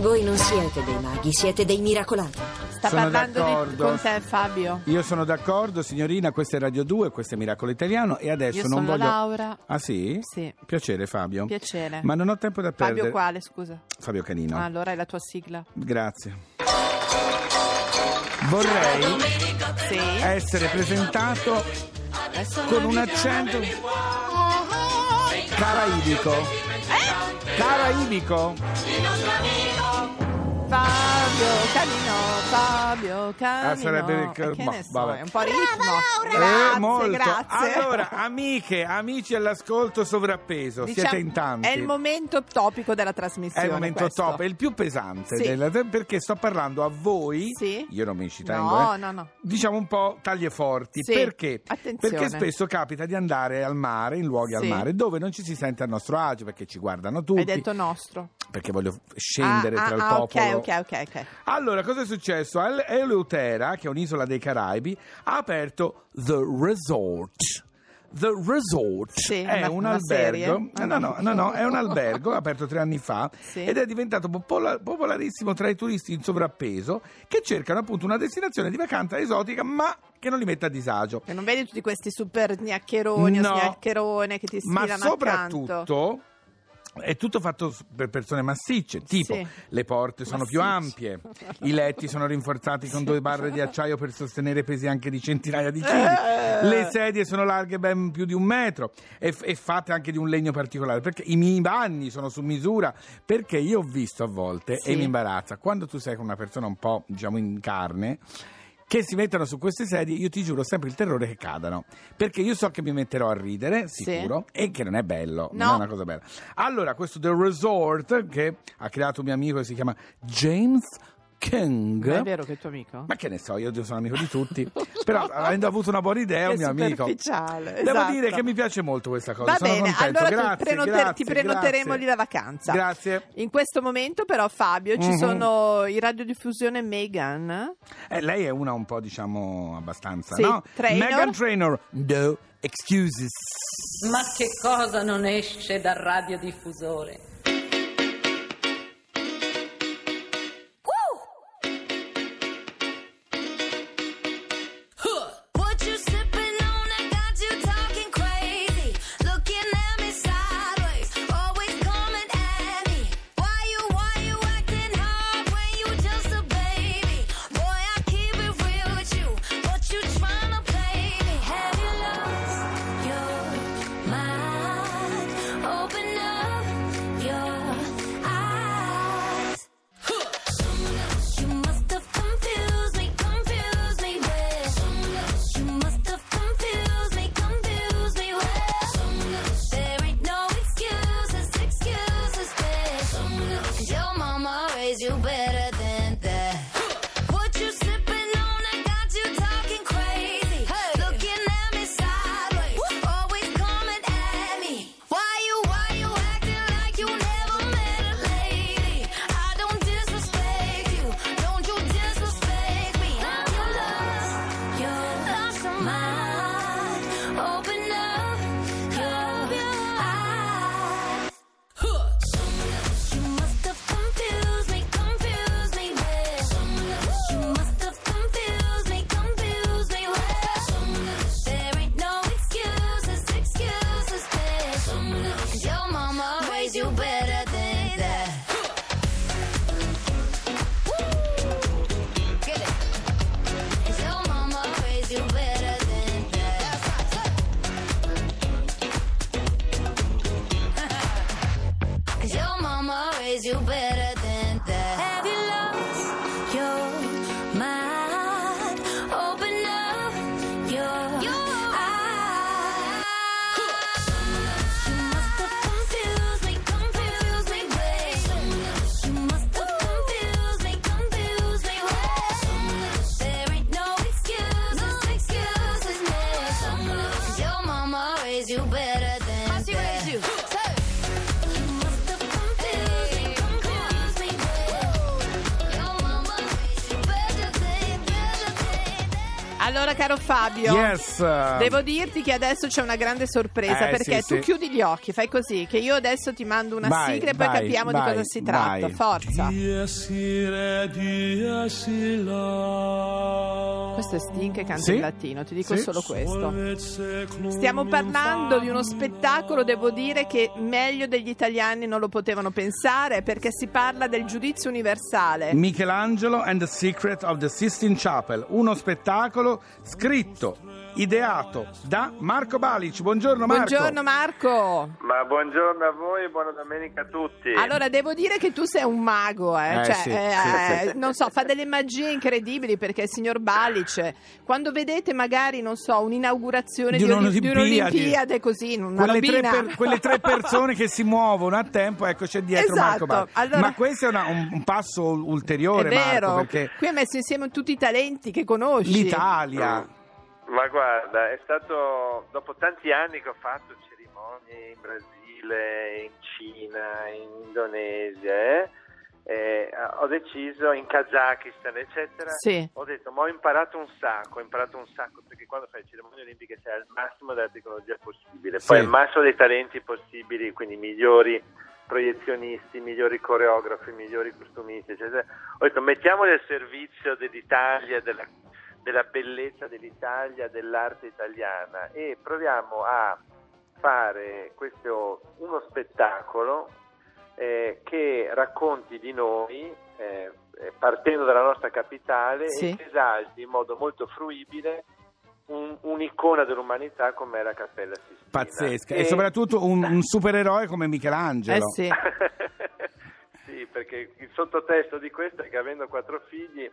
Voi non siete dei maghi, siete dei miracolati. Sta sono parlando con te, Fabio. Io sono d'accordo, signorina, questa è Radio 2, questo è Miracolo Italiano e adesso io non voglio... Laura. Ah sì? Sì. Piacere, Fabio. Piacere. Ma non ho tempo da perdere. Fabio quale, scusa? Fabio Canino. Ah, allora è la tua sigla. Grazie. Vorrei essere presentato con un accento caraibico. Caraibico. Fabio Canino. Sarebbe è un po' ritmo. Grazie. Allora, amici all'ascolto sovrappeso, diciamo, siete in tanti. È il momento topico della trasmissione. È il momento top, è il più pesante perché sto parlando a voi. Sì. Io non mi ci tengo. No. Diciamo un po' taglieforti. Sì. Perché? Attenzione. Perché spesso capita di andare al mare, in luoghi al mare, dove non ci si sente al nostro agio, perché ci guardano tutti. Hai detto nostro. Perché voglio scendere tra il popolo. Ok. Allora, cosa è successo? Eleutera, che è un'isola dei Caraibi, ha aperto The Resort. The Resort è un albergo. È un albergo aperto 3 anni fa ed è diventato popolarissimo tra i turisti in sovrappeso che cercano appunto una destinazione di vacanza esotica, ma che non li metta a disagio. E non vedi tutti questi super gnaccheroni o sgnaccherone che ti sfidano accanto. Ma soprattutto è tutto fatto per persone massicce, tipo le porte sono più ampie, i letti sono rinforzati con 2 barre di acciaio per sostenere pesi anche di centinaia di chili, le sedie sono larghe ben più di 1 metro e fatte anche di un legno particolare, perché i miei bagni sono su misura, perché io ho visto a volte e mi imbarazza, quando tu sei con una persona un po', diciamo, in carne, che si mettono su queste sedie, io ti giuro sempre il terrore che cadano, perché io so che mi metterò a ridere, sicuro, e che non è bello, non è una cosa bella. Allora, questo The Resort, che ha creato un mio amico che si chiama James King. Ma è vero che è tuo amico? Ma che ne so, io sono amico di tutti, però avendo avuto una buona idea, è un mio amico. Devo dire che mi piace molto questa cosa. Va sono bene, contento. Allora ti prenoteremo lì la vacanza. Grazie. In questo momento però, Fabio, ci sono in radiodiffusione Megan. Lei è una un po', diciamo, abbastanza, no? Trainor. Megan Trainor, no excuses. Ma che cosa non esce dal radiodiffusore? You must have confused me. Allora, caro Fabio, devo dirti che adesso c'è una grande sorpresa, perché tu chiudi gli occhi, fai così, che io adesso ti mando una sigla e poi capiamo di cosa si tratta. Forza. Questo è Sting che canta in latino, ti dico solo questo. Stiamo parlando di uno spettacolo, devo dire, che meglio degli italiani non lo potevano pensare, perché si parla del giudizio universale. Michelangelo and the Secret of the Sistine Chapel, uno spettacolo scritto, ideato da Marco Balich. Buongiorno Marco. Buongiorno Marco. Ma buongiorno a voi, buona domenica a tutti. Allora, devo dire che tu sei un mago, non so, fa delle magie incredibili, perché il signor Balich, quando vedete magari, non so, un'inaugurazione di un'Olimpiade così, una quelle tre persone che si muovono a tempo, ecco, c'è dietro Marco Balich. Allora, ma questo è un passo ulteriore, è vero, Marco, perché qui hai messo insieme tutti i talenti che conosci. L'Italia. Ma guarda, è stato dopo tanti anni che ho fatto cerimonie in Brasile, in Cina, in Indonesia, ho deciso, in Kazakistan, eccetera, ho detto, ma ho imparato un sacco, perché quando fai cerimonie olimpiche sei al massimo della tecnologia possibile, poi al massimo dei talenti possibili, quindi migliori proiezionisti, migliori coreografi, migliori costumisti, eccetera. Ho detto, mettiamoli al servizio dell'Italia, della bellezza dell'Italia, dell'arte italiana, e proviamo a fare uno spettacolo che racconti di noi, partendo dalla nostra capitale, e che esalti in modo molto fruibile un'icona dell'umanità come la Cappella Sistina. Pazzesca, e soprattutto un supereroe come Michelangelo. Sì, perché il sottotesto di questo è che, avendo 4 figli,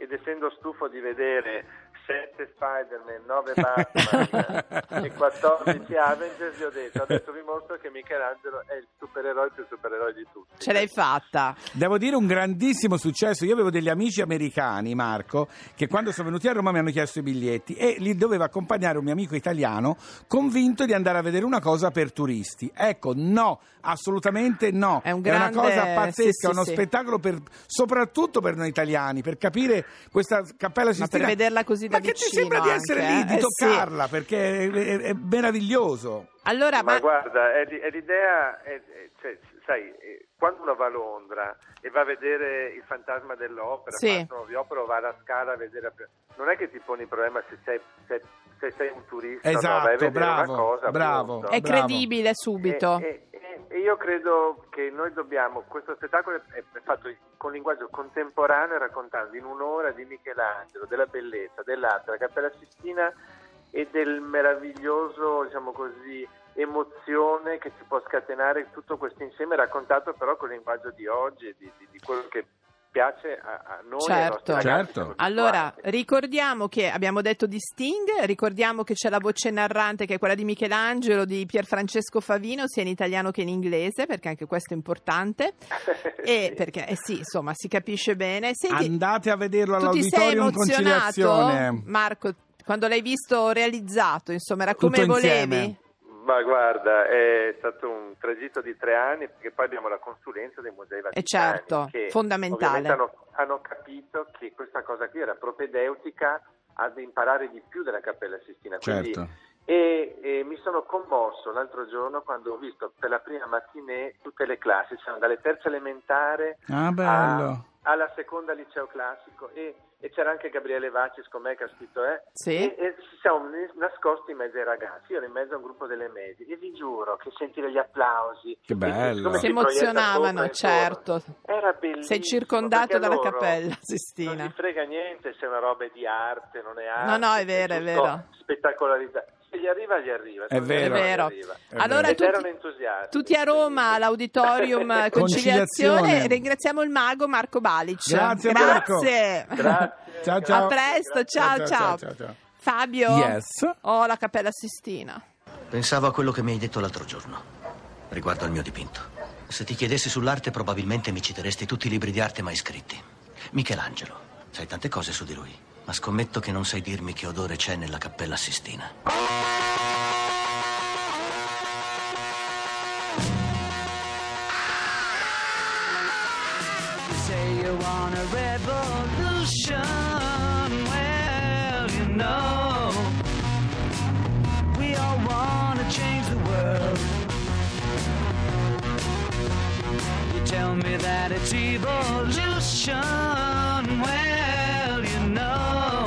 ed essendo stufo di vedere 7 Spider-Man, 9 Batman e 14 Avengers, vi ho detto, adesso vi mostro che Michelangelo è il supereroe più supereroe di tutti. Ce l'hai fatta. Devo dire, un grandissimo successo. Io avevo degli amici americani, Marco, che quando sono venuti a Roma mi hanno chiesto i biglietti, e li doveva accompagnare un mio amico italiano convinto di andare a vedere una cosa per turisti. Ecco, no, assolutamente no. È una cosa pazzesca, uno spettacolo soprattutto per noi italiani, per capire questa Cappella Sistina, per vederla così da vicino, che ti sembra di essere lì, di toccarla, perché è meraviglioso. Allora, ma guarda, è l'idea, cioè, sai, quando uno va a Londra e va a vedere il fantasma dell'opera, Fantasma dell'opera, va alla Scala a vedere, non è che ti poni il problema se sei un turista, esatto, vai a vedere una cosa, bravo, è credibile subito. E io credo che noi dobbiamo, questo spettacolo è fatto con linguaggio contemporaneo, raccontando in un'ora di Michelangelo, della bellezza, dell'arte, della Cappella Sistina e del meraviglioso, diciamo così, emozione che si può scatenare tutto questo insieme, raccontato però con il linguaggio di oggi, di quello che piace a noi. Certo. Allora, ricordiamo che abbiamo detto di Sting, ricordiamo che c'è la voce narrante che è quella di Michelangelo, di Pierfrancesco Favino, sia in italiano che in inglese, perché anche questo è importante. Perché insomma, si capisce bene. Senti, andate a vederlo all'Auditorium Conciliazione. Marco, quando l'hai visto realizzato, insomma, era come tutto volevi insieme. Ma guarda, è stato un tragitto di 3 anni, perché poi abbiamo la consulenza dei musei vaticani, che fondamentale. Hanno capito che questa cosa qui era propedeutica ad imparare di più della Cappella Sistina. Quindi, e mi sono commosso l'altro giorno quando ho visto per la prima mattinée tutte le classi, cioè dalle terza elementare alla seconda liceo classico, e c'era anche Gabriele Vacis con me, che ha scritto e ci siamo nascosti in mezzo ai ragazzi, io ero in mezzo a un gruppo delle medie, e vi giuro che sentire gli applausi, che bello, si emozionavano, certo, era bellissimo. Sei circondato dalla Cappella Sistina, non ti frega niente se una roba è di arte, non è arte, no, è vero, spettacolarità. Se gli arriva. È vero. Allora, tutti a Roma all'Auditorium Conciliazione. Ringraziamo il mago Marco Balich. Grazie. Marco. Ciao. A presto, ciao. Fabio, ho la Cappella Sistina. Pensavo a quello che mi hai detto l'altro giorno riguardo al mio dipinto. Se ti chiedessi sull'arte, probabilmente mi citeresti tutti i libri di arte mai scritti. Michelangelo, sai tante cose su di lui, ma scommetto che non sai dirmi che odore c'è nella Cappella Sistina. Say you want a revolution, well, you know tell me that it's evolution. Well, you know,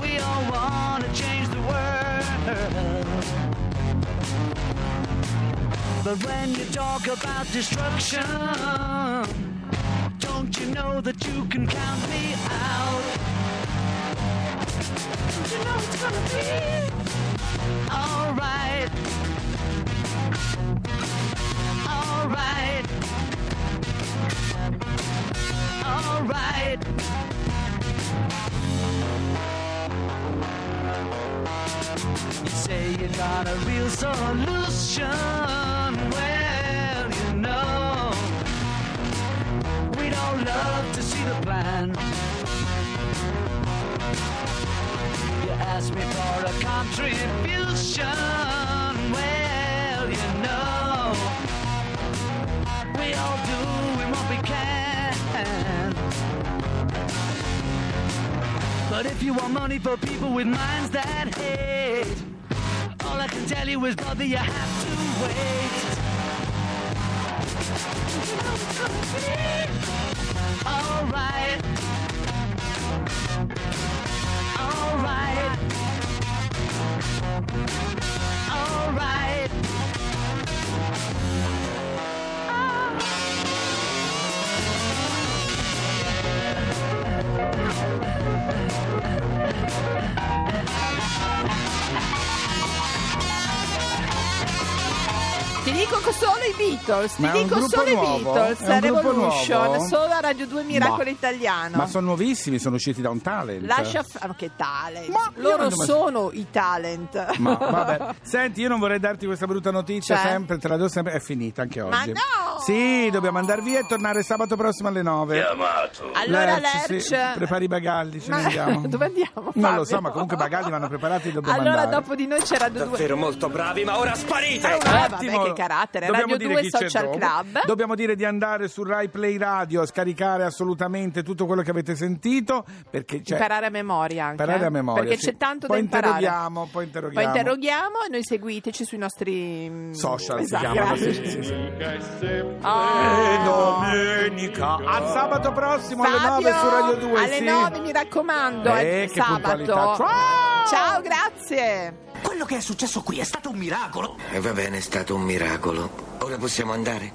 we all want to change the world. But when you talk about destruction, don't you know that you can count me out? You know it's gonna be all right. All right. All right. You say you got a real solution. Well, you know, we don't love to see the plan. You asked me for a contribution. Well, you know, we all do what we can. But if you want money for people with minds that hate, all I can tell you is, brother, you have to wait. You know it's gonna be all right. All right. All right. Ti dico solo i Beatles, ti dico solo nuovo, i Beatles, Revolution, solo a Radio 2 Miracolo Italiano. Ma sono nuovissimi, sono usciti da un talent. Lascia che talent? Ma loro sono i talent. Ma vabbè. Senti, io non vorrei darti questa brutta notizia, cioè? Sempre, te la do sempre, è finita anche oggi. Ma no! Sì, dobbiamo andare via e tornare sabato prossimo alle 9. Chiamato. Allora Lerch, sì, prepari i bagagli, ce ne andiamo. Dove andiamo? Non lo so, ma comunque i bagagli vanno preparati e dobbiamo andare. Allora dopo di noi c'era Radio 2. Davvero molto bravi, ma ora sparite! Vabbè, che carattere. Radio 2 Social Club. Dobbiamo dire di andare su Rai Play Radio a scaricare assolutamente tutto quello che avete sentito, perché c'è... imparare a memoria anche. Imparare a memoria, perché sì, c'è tanto poi da imparare. Poi interroghiamo e noi seguiteci sui nostri social, esatto. Domenica. A sabato prossimo, Fabio, alle 9 su Radio 2. Alle 9, sì, mi raccomando, sabato. Ciao, grazie. Quello che è successo qui è stato un miracolo. E va bene, è stato un miracolo. Ora possiamo andare.